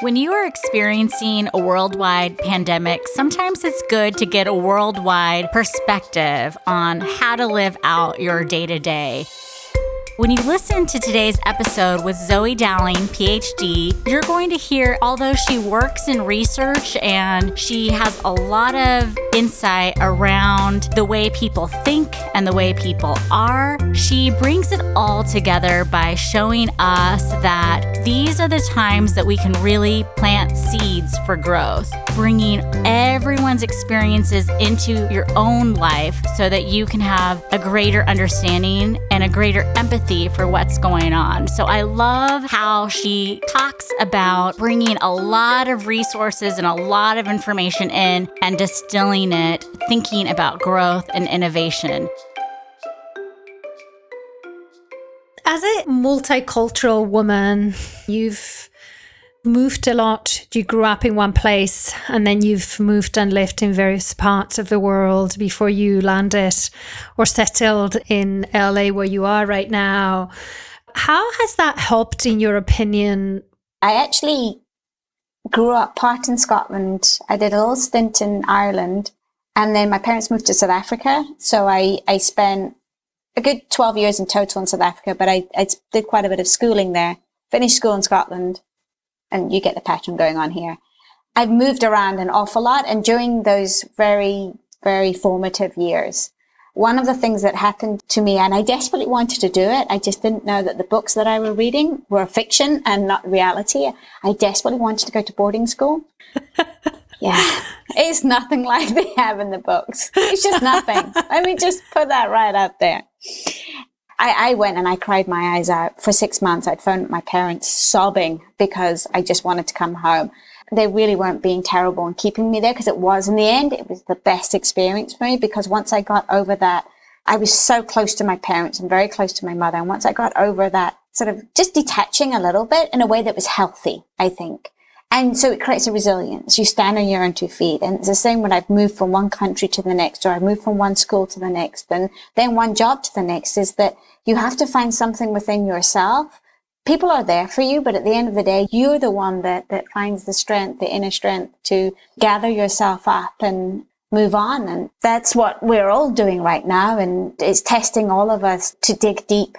When you are experiencing a worldwide pandemic, sometimes it's good to get a worldwide perspective on how to live out your day-to-day. When you listen to today's episode with Zoe Dowling, PhD, you're going to hear, although she works in research and she has a lot of insight around the way people think and the way people are, she brings it all together by showing us that these are the times that we can really plant seeds for growth, bringing everyone's experiences into your own life so that you can have a greater understanding and a greater empathy for what's going on. So I love how she talks about bringing a lot of resources and a lot of information in and distilling it, thinking about growth and innovation. As a multicultural woman, you've moved a lot. You grew up in one place and then you've moved and lived in various parts of the world before you landed or settled in LA where you are right now. How has that helped in your opinion? I actually grew up part in Scotland. I did a little stint in Ireland and then my parents moved to South Africa. So I spent a good 12 years in total in South Africa, but I did quite a bit of schooling there. Finished school in Scotland. And you get the pattern going on here. I've moved around an awful lot. And during those very, very formative years, one of the things that happened to me, and I desperately wanted to do it, I just didn't know that the books that I were reading were fiction and not reality. I desperately wanted to go to boarding school. Yeah, it's nothing like they have in the books. It's just nothing. Let me just put that right out there. I went and I cried my eyes out for 6 months. I'd phoned my parents sobbing because I just wanted to come home. They really weren't being terrible in keeping me there because it was, in the end, it was the best experience for me because once I got over that, I was so close to my parents and very close to my mother. And once I got over that sort of just detaching a little bit in a way that was healthy, I think. And so it creates a resilience. You stand on your own two feet. And it's the same when I've moved from one country to the next, or I've moved from one school to the next, and then one job to the next, is that you have to find something within yourself. People are there for you, but at the end of the day, you're the one that finds the strength, the inner strength to gather yourself up and move on. And that's what we're all doing right now. And it's testing all of us to dig deep.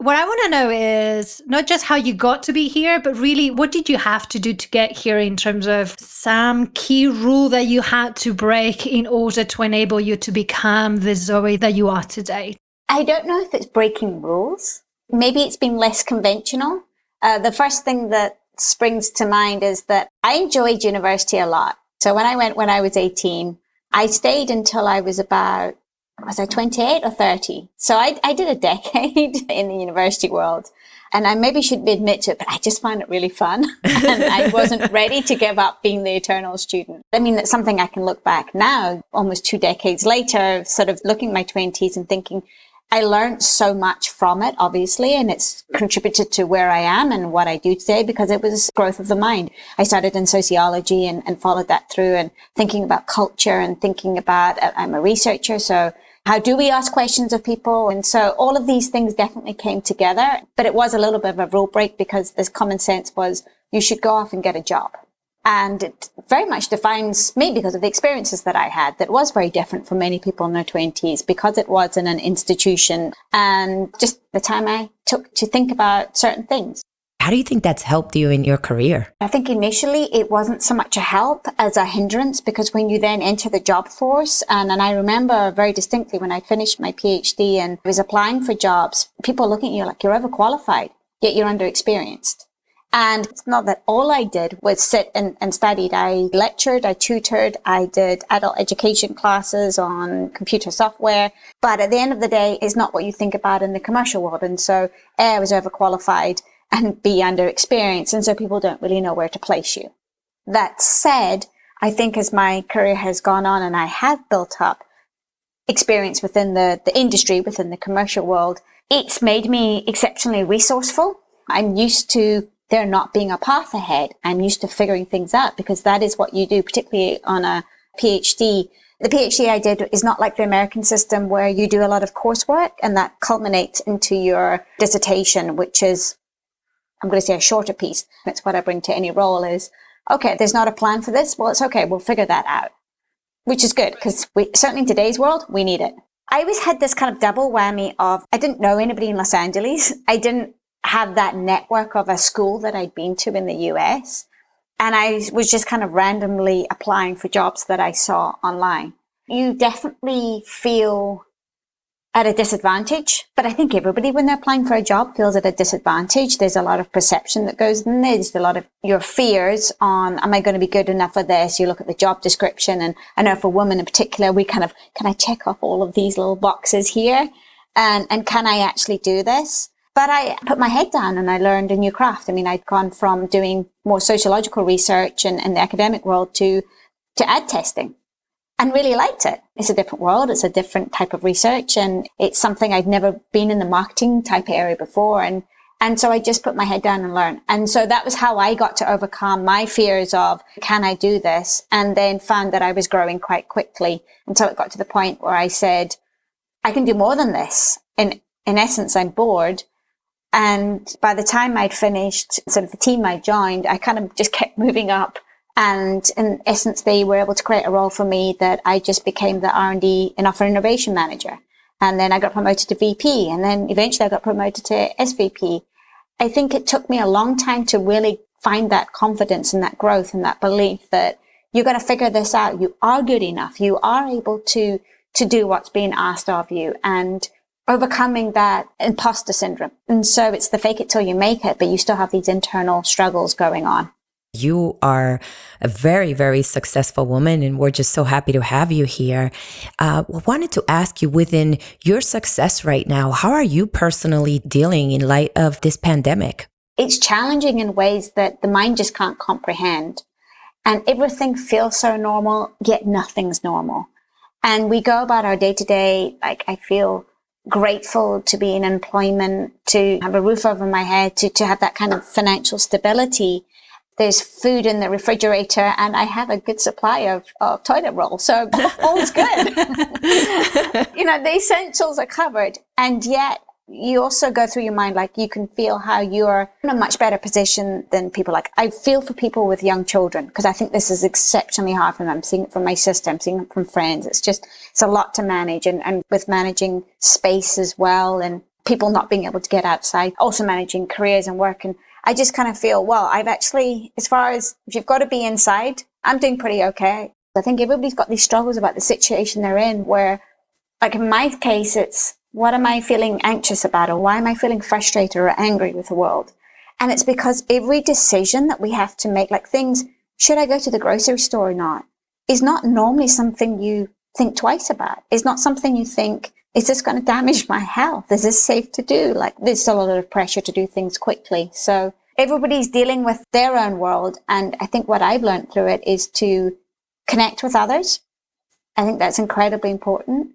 What I want to know is not just how you got to be here, but really what did you have to do to get here in terms of some key rule that you had to break in order to enable you to become the Zoe that you are today? I don't know if it's breaking rules. Maybe it's been less conventional. The first thing that springs to mind is that I enjoyed university a lot. So when I went when I was 18, I stayed until I was about, was I 28 or 30? So I did a decade in the university world, and I maybe should admit to it, but I just found it really fun. And I wasn't ready to give up being the eternal student. I mean, that's something I can look back now, almost 2 decades later, sort of looking at my 20s and thinking, I learned so much from it, obviously, and it's contributed to where I am and what I do today because it was growth of the mind. I started in sociology and followed that through and thinking about culture and thinking about, I'm a researcher, so how do we ask questions of people? And so all of these things definitely came together, but it was a little bit of a rule break because this common sense was you should go off and get a job. And it very much defines me because of the experiences that I had that was very different from many people in their 20s because it was in an institution and just the time I took to think about certain things. How do you think that's helped you in your career? I think initially it wasn't so much a help as a hindrance because when you then enter the job force, and I remember very distinctly when I finished my PhD and was applying for jobs, people looking at you like you're overqualified, yet you're underexperienced. And it's not that all I did was sit and studied. I lectured, I tutored, I did adult education classes on computer software. But at the end of the day, it's not what you think about in the commercial world. And so A, I was overqualified and B, underexperienced. And so people don't really know where to place you. That said, I think as my career has gone on and I have built up experience within the industry, within the commercial world, it's made me exceptionally resourceful. I'm used to there not being a path ahead. I'm used to figuring things out because that is what you do, particularly on a PhD. The PhD I did is not like the American system where you do a lot of coursework and that culminates into your dissertation, which is I'm going to say a shorter piece. That's what I bring to any role is, okay, there's not a plan for this. Well, it's okay. We'll figure that out, which is good because we certainly in today's world, we need it. I always had this kind of double whammy of, I didn't know anybody in Los Angeles. I didn't have that network of a school that I'd been to in the US. And I was just kind of randomly applying for jobs that I saw online. You definitely feel at a disadvantage, but I think everybody when they're applying for a job feels at a disadvantage. There's a lot of perception that goes in there. There's a lot of your fears on, am I going to be good enough for this? You look at the job description, and I know for women in particular, we kind of, can I check off all of these little boxes here? And can I actually do this? But I put my head down and I learned a new craft. I mean, I'd gone from doing more sociological research and the academic world to ad testing and really liked it. It's a different world. It's a different type of research. And it's something I'd never been in the marketing type area before. And so I just put my head down and learned. And so that was how I got to overcome my fears of, can I do this? And then found that I was growing quite quickly until it got to the point where I said, I can do more than this. In essence, I'm bored. And by the time I'd finished sort of the team I joined, I kind of just kept moving up. And in essence, they were able to create a role for me that I just became the R&D and Offer Innovation Manager. And then I got promoted to VP. And then eventually I got promoted to SVP. I think it took me a long time to really find that confidence and that growth and that belief that you're going to figure this out. You are good enough. You are able to do what's being asked of you. And overcoming that imposter syndrome. And so it's the fake it till you make it, but you still have these internal struggles going on. You are a very, very successful woman, and we're just so happy to have you here. I wanted to ask you, within your success right now, how are you personally dealing in light of this pandemic? It's challenging in ways that the mind just can't comprehend. And everything feels so normal, yet nothing's normal. And we go about our day-to-day, like I feel grateful to be in employment, to have a roof over my head, to have that kind of financial stability. There's food in the refrigerator and I have a good supply of toilet roll. So all's good. You know, the essentials are covered. And yet you also go through your mind, like you can feel how you're in a much better position than people. Like I feel for people with young children, because I think this is exceptionally hard for them. I'm seeing it from my sister, I'm seeing it from friends. It's just, it's a lot to manage. And with managing space as well and people not being able to get outside, also managing careers and work. And I just kind of feel, well, I've actually, as far as if you've got to be inside, I'm doing pretty okay. I think everybody's got these struggles about the situation they're in where, like in my case, it's, what am I feeling anxious about? Or why am I feeling frustrated or angry with the world? And it's because every decision that we have to make, like things, should I go to the grocery store or not, is not normally something you think twice about. It's not something you think, is this going to damage my health? Is this safe to do? Like there's still a lot of pressure to do things quickly. So everybody's dealing with their own world. And I think what I've learned through it is to connect with others. I think that's incredibly important.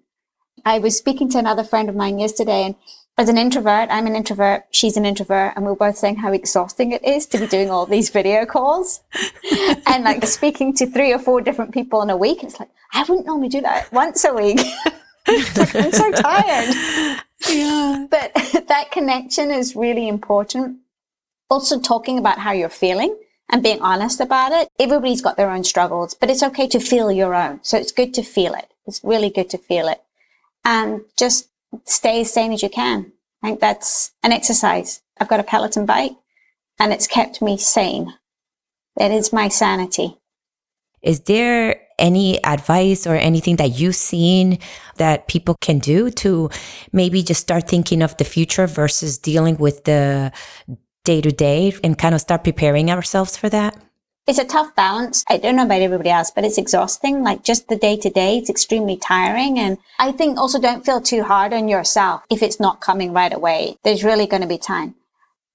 I was speaking to another friend of mine yesterday, and as an introvert, I'm an introvert, she's an introvert, and we were both saying how exhausting it is to be doing all these video calls and like speaking to 3 or 4 different people in a week. It's like, I wouldn't normally do that once a week. Like, I'm so tired. Yeah. But that connection is really important. Also talking about how you're feeling and being honest about it. Everybody's got their own struggles, but it's okay to feel your own. So it's good to feel it. It's really good to feel it. And just stay as sane as you can. I think that's an exercise. I've got a Peloton bike and it's kept me sane. That is my sanity. Is there any advice or anything that you've seen that people can do to maybe just start thinking of the future versus dealing with the day-to-day and kind of start preparing ourselves for that? It's a tough balance. I don't know about everybody else, but it's exhausting. Like just the day to day, it's extremely tiring. And I think also don't feel too hard on yourself if it's not coming right away. There's really going to be time.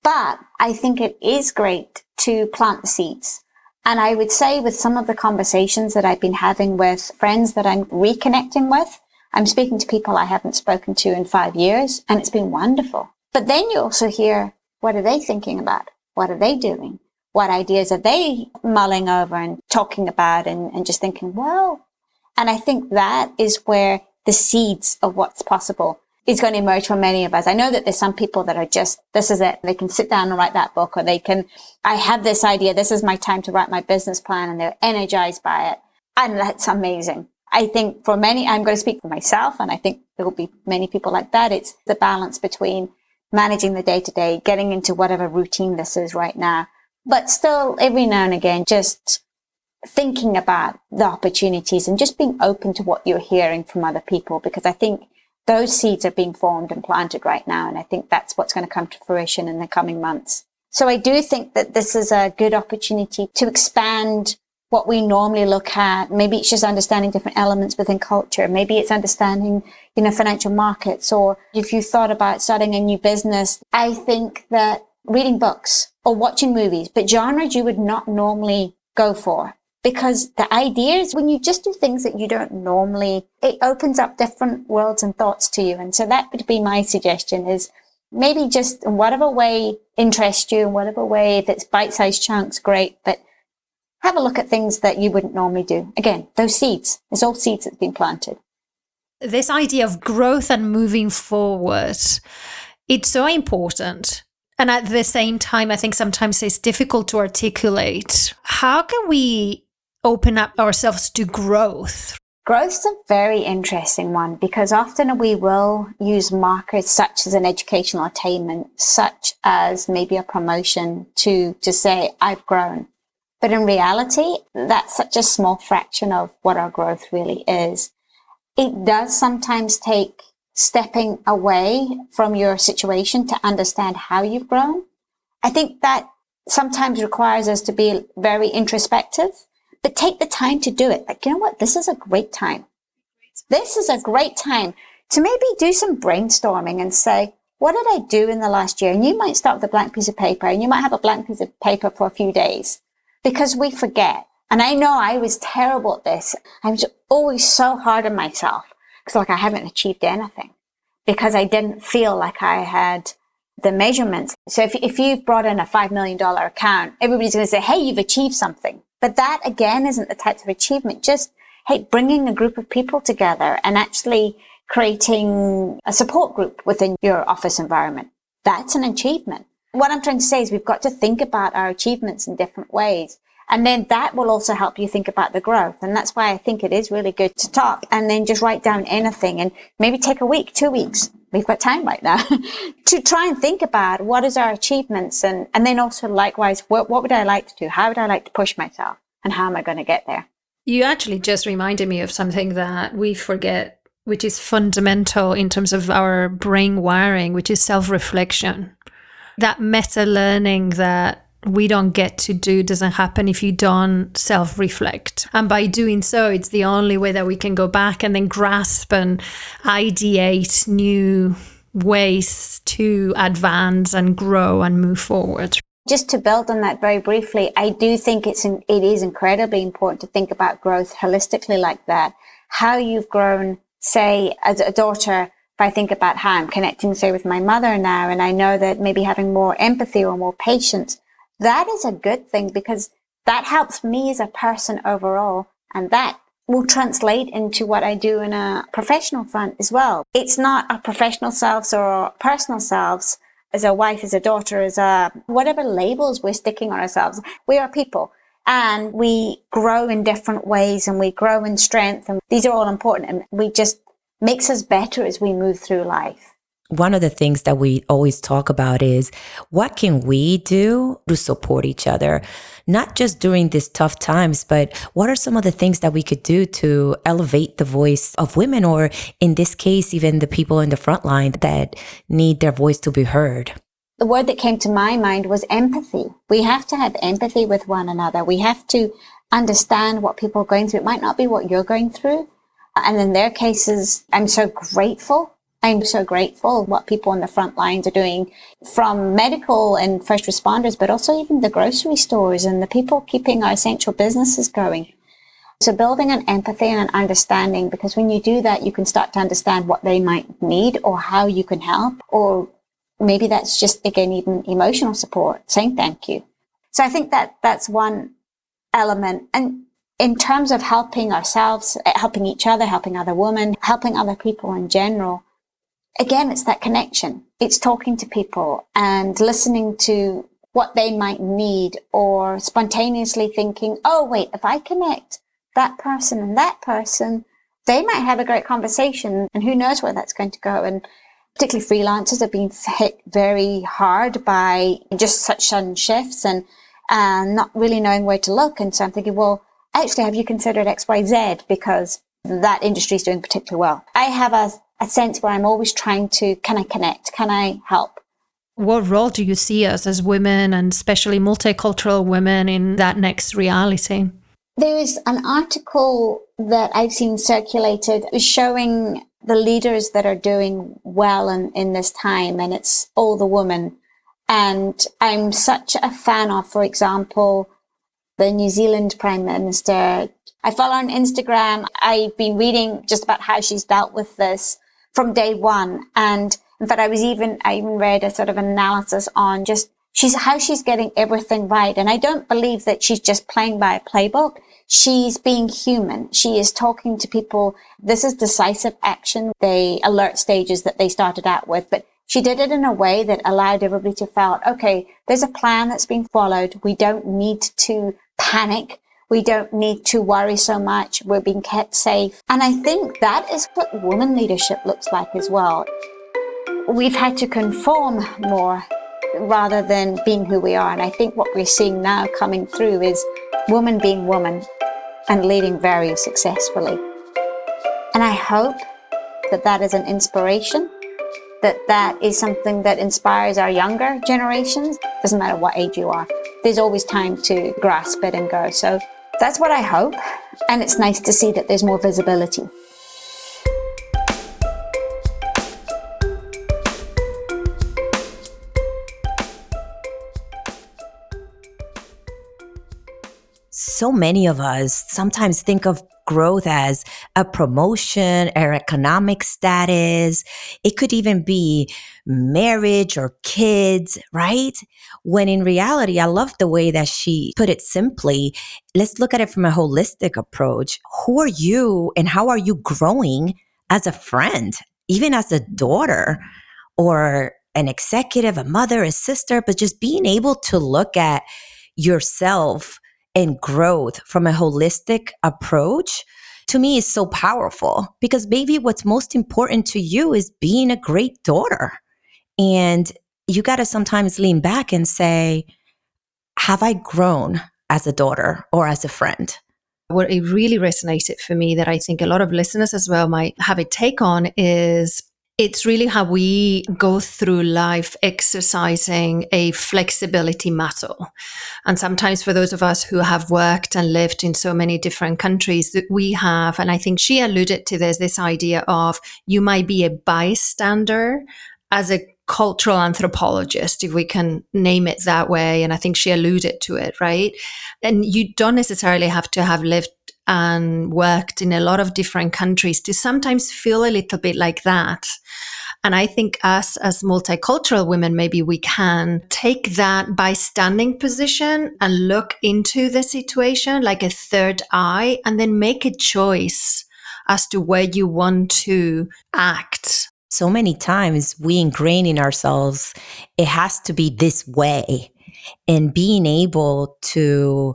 But I think it is great to plant the seeds. And I would say with some of the conversations that I've been having with friends that I'm reconnecting with, I'm speaking to people I haven't spoken to in 5 years, and it's been wonderful. But then you also hear, what are they thinking about? What are they doing? What ideas are they mulling over and talking about and just thinking, well, and I think that is where the seeds of what's possible. is going to emerge for many of us. I know that there's some people that are just, this is it. They can sit down and write that book, or they can, I have this idea. This is my time to write my business plan, and they're energized by it. And that's amazing. I think for many, I'm going to speak for myself, and I think there will be many people like that. It's the balance between managing the day-to-day, getting into whatever routine this is right now, but still every now and again, just thinking about the opportunities and just being open to what you're hearing from other people, because I think those seeds are being formed and planted right now. And I think that's what's going to come to fruition in the coming months. So I do think that this is a good opportunity to expand what we normally look at. Maybe it's just understanding different elements within culture. Maybe it's understanding, you know, financial markets, or if you thought about starting a new business, I think that reading books or watching movies, but genres you would not normally go for, because the idea is when you just do things that you don't normally, it opens up different worlds and thoughts to you. And so that would be my suggestion, is maybe just in whatever way interests you, in whatever way, if it's bite-sized chunks, great, but have a look at things that you wouldn't normally do. Again, those seeds, it's all seeds that's been planted. This idea of growth and moving forward, it's so important. And at the same time, I think sometimes it's difficult to articulate. How can we open up ourselves to growth? Growth's a very interesting one, because often we will use markers such as an educational attainment, such as maybe a promotion to say, I've grown. But in reality, that's such a small fraction of what our growth really is. It does sometimes take stepping away from your situation to understand how you've grown. I think that sometimes requires us to be very introspective, but take the time to do it. Like, you know what? This is a great time. This is a great time to maybe do some brainstorming and say, what did I do in the last year? And you might start with a blank piece of paper, and you might have a blank piece of paper for a few days. Because we forget. And I know I was terrible at this. I was always so hard on myself, because like I haven't achieved anything, because I didn't feel like I had the measurements. So if you've brought in a $5 million account, everybody's going to say, hey, you've achieved something. But that, again, isn't the type of achievement. Just, hey, bringing a group of people together and actually creating a support group within your office environment. That's an achievement. What I'm trying to say is we've got to think about our achievements in different ways. And then that will also help you think about the growth. And that's why I think it is really good to stop and then just write down anything, and maybe take a week, 2 weeks. We've got time right now to try and think about what is our achievements. And then also likewise, what would I like to do? How would I like to push myself? And how am I going to get there? You actually just reminded me of something that we forget, which is fundamental in terms of our brain wiring, which is self-reflection. That meta-learning that we don't get to do doesn't happen if you don't self-reflect. And by doing so, it's the only way that we can go back and then grasp and ideate new ways to advance and grow and move forward. Just to build on that very briefly, I do think it is incredibly important to think about growth holistically like that. How you've grown, say, as a daughter. If I think about how I'm connecting, say, with my mother now, and I know that maybe having more empathy or more patience, that is a good thing, because that helps me as a person overall, and that will translate into what I do in a professional front as well. It's not our professional selves or our personal selves, as a wife, as a daughter, as a whatever labels we're sticking on ourselves. We are people, and we grow in different ways, and we grow in strength, and these are all important, and we just makes us better as we move through life. One of the things that we always talk about is what can we do to support each other, not just during these tough times, but what are some of the things that we could do to elevate the voice of women, or in this case, even the people in the front line that need their voice to be heard? The word that came to my mind was empathy. We have to have empathy with one another. We have to understand what people are going through. It might not be what you're going through. And in their cases, I'm so grateful. I'm so grateful what people on the front lines are doing, from medical and first responders, but also even the grocery stores and the people keeping our essential businesses going. So building an empathy and an understanding, because when you do that, you can start to understand what they might need or how you can help. Or maybe that's just, again, even emotional support, saying thank you. So I think that that's one element. And in terms of helping ourselves, helping each other, helping other women, helping other people in general, Again, it's that connection. It's talking to people and listening to what they might need, or spontaneously thinking, oh, wait, if I connect that person and that person, they might have a great conversation, and who knows where that's going to go. And particularly freelancers have been hit very hard by just such sudden shifts and not really knowing where to look. And so I'm thinking, well, actually, have you considered XYZ? Because that industry is doing particularly well. I have a sense where I'm always trying to, can I connect? Can I help? What role do you see us as women, and especially multicultural women, in that next reality? There is an article that I've seen circulated showing the leaders that are doing well in this time, and it's all the women. And I'm such a fan of, for example, the New Zealand Prime Minister. I follow her on Instagram. I've been reading just about how she's dealt with this from day one. And in fact, I even read a sort of analysis on just how she's getting everything right. And I don't believe that she's just playing by a playbook. She's being human. She is talking to people. This is decisive action. The alert stages that they started out with, but she did it in a way that allowed everybody to feel, okay, there's a plan that's been followed. We don't need to panic. We don't need to worry so much. We're being kept safe. And I think that is what woman leadership looks like as well. We've had to conform more rather than being who we are. And I think what we're seeing now coming through is woman being woman and leading very successfully. And I hope that that is an inspiration, that that is something that inspires our younger generations. Doesn't matter what age you are, there's always time to grasp it and go. So that's what I hope. And it's nice to see that there's more visibility. So many of us sometimes think of growth as a promotion or economic status. It could even be marriage or kids, right? When in reality, I love the way that she put it simply. Let's look at it from a holistic approach. Who are you and how are you growing as a friend, even as a daughter or an executive, a mother, a sister, but just being able to look at yourself and growth from a holistic approach, to me, is so powerful, because maybe what's most important to you is being a great daughter. And you got to sometimes lean back and say, have I grown as a daughter or as a friend? What it really resonated for me, that I think a lot of listeners as well might have a take on, is it's really how we go through life exercising a flexibility muscle. And sometimes for those of us who have worked and lived in so many different countries that we have, and I think she alluded to this idea of you might be a bystander as a cultural anthropologist, if we can name it that way. And I think she alluded to it, right? And you don't necessarily have to have lived and worked in a lot of different countries to sometimes feel a little bit like that. And I think us as multicultural women, maybe we can take that bystanding position and look into the situation like a third eye, and then make a choice as to where you want to act. So many times we ingrain in ourselves, it has to be this way. And being able to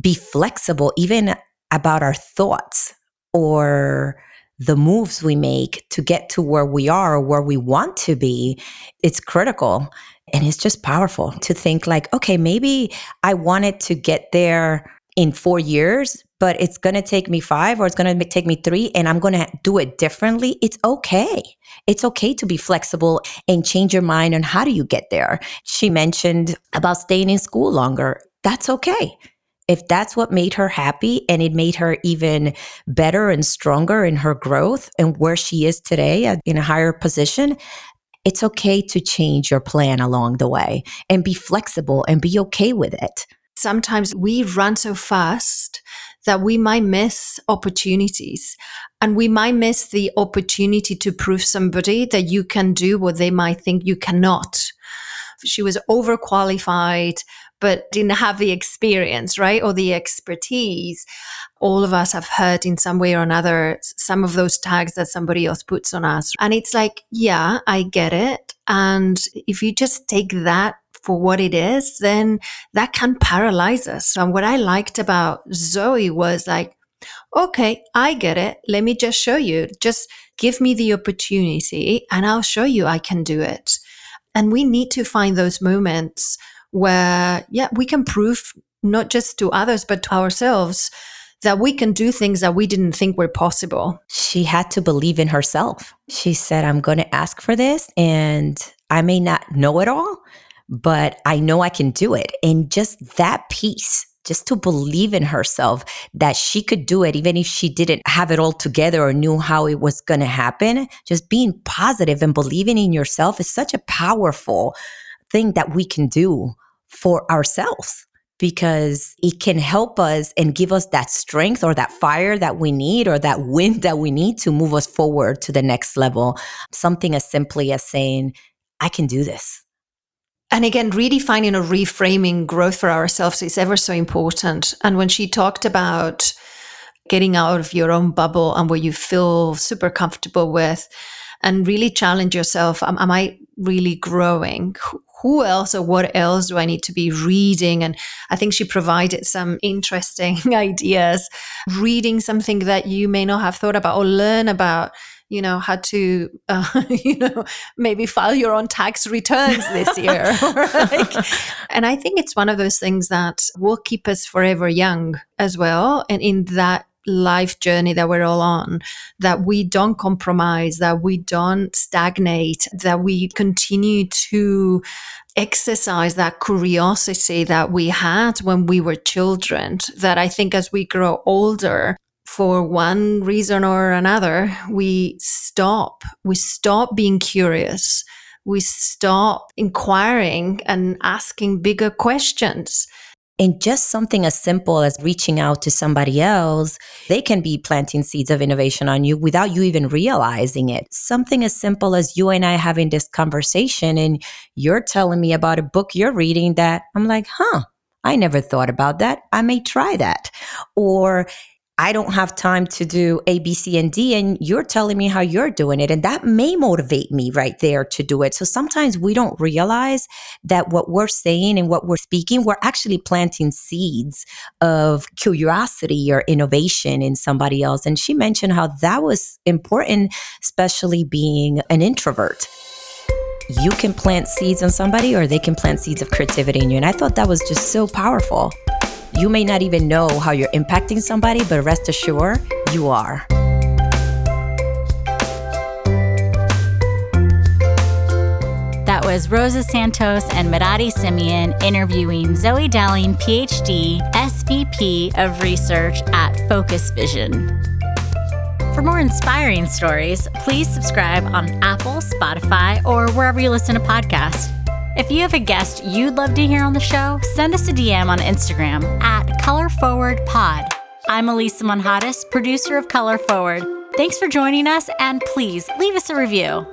be flexible, even about our thoughts or the moves we make to get to where we are or where we want to be, it's critical. And it's just powerful to think like, okay, maybe I wanted to get there in 4 years, but it's going to take me 5, or it's going to take me 3, and I'm going to do it differently. It's okay. It's okay to be flexible and change your mind on how do you get there. She mentioned about staying in school longer. That's okay. If that's what made her happy and it made her even better and stronger in her growth and where she is today in a higher position, it's okay to change your plan along the way and be flexible and be okay with it. Sometimes we run so fast that we might miss opportunities, and we might miss the opportunity to prove somebody that you can do what they might think you cannot. She was overqualified, but didn't have the experience, right? Or the expertise. All of us have heard in some way or another some of those tags that somebody else puts on us. And it's like, yeah, I get it. And if you just take that for what it is, then that can paralyze us. And what I liked about Zoe was like, okay, I get it. Let me just show you. Just give me the opportunity and I'll show you I can do it. And we need to find those moments where, yeah, we can prove not just to others, but to ourselves that we can do things that we didn't think were possible. She had to believe in herself. She said, I'm going to ask for this and I may not know it all, but I know I can do it. And just that piece, just to believe in herself that she could do it, even if she didn't have it all together or knew how it was going to happen. Just being positive and believing in yourself is such a powerful thing that we can do for ourselves, because it can help us and give us that strength or that fire that we need or that wind that we need to move us forward to the next level. Something as simply as saying, I can do this. And again, redefining or reframing growth for ourselves is ever so important. And when she talked about getting out of your own bubble and what you feel super comfortable with and really challenge yourself, am I really growing? Who else or what else do I need to be reading? And I think she provided some interesting ideas, reading something that you may not have thought about or learn about. You know, how to, maybe file your own tax returns this year. And I think it's one of those things that will keep us forever young as well. And in that life journey that we're all on, that we don't compromise, that we don't stagnate, that we continue to exercise that curiosity that we had when we were children, that I think as we grow older, for one reason or another, we stop being curious. We stop inquiring and asking bigger questions. And just something as simple as reaching out to somebody else, they can be planting seeds of innovation on you without you even realizing it. Something as simple as you and I having this conversation and you're telling me about a book you're reading that I'm like, I never thought about that. I may try that. Or I don't have time to do A, B, C, and D, and you're telling me how you're doing it. And that may motivate me right there to do it. So sometimes we don't realize that what we're saying and what we're speaking, we're actually planting seeds of curiosity or innovation in somebody else. And she mentioned how that was important, especially being an introvert. You can plant seeds on somebody or they can plant seeds of creativity in you. And I thought that was just so powerful. You may not even know how you're impacting somebody, but rest assured, you are. That was Rosa Santos and Mirati Simeon interviewing Zoe Dowling, PhD, SVP of Research at Focus Vision. For more inspiring stories, please subscribe on Apple, Spotify, or wherever you listen to podcasts. If you have a guest you'd love to hear on the show, send us a DM on Instagram @ColorForwardPod. I'm Elisa Monjadas, producer of Color Forward. Thanks for joining us, and please leave us a review.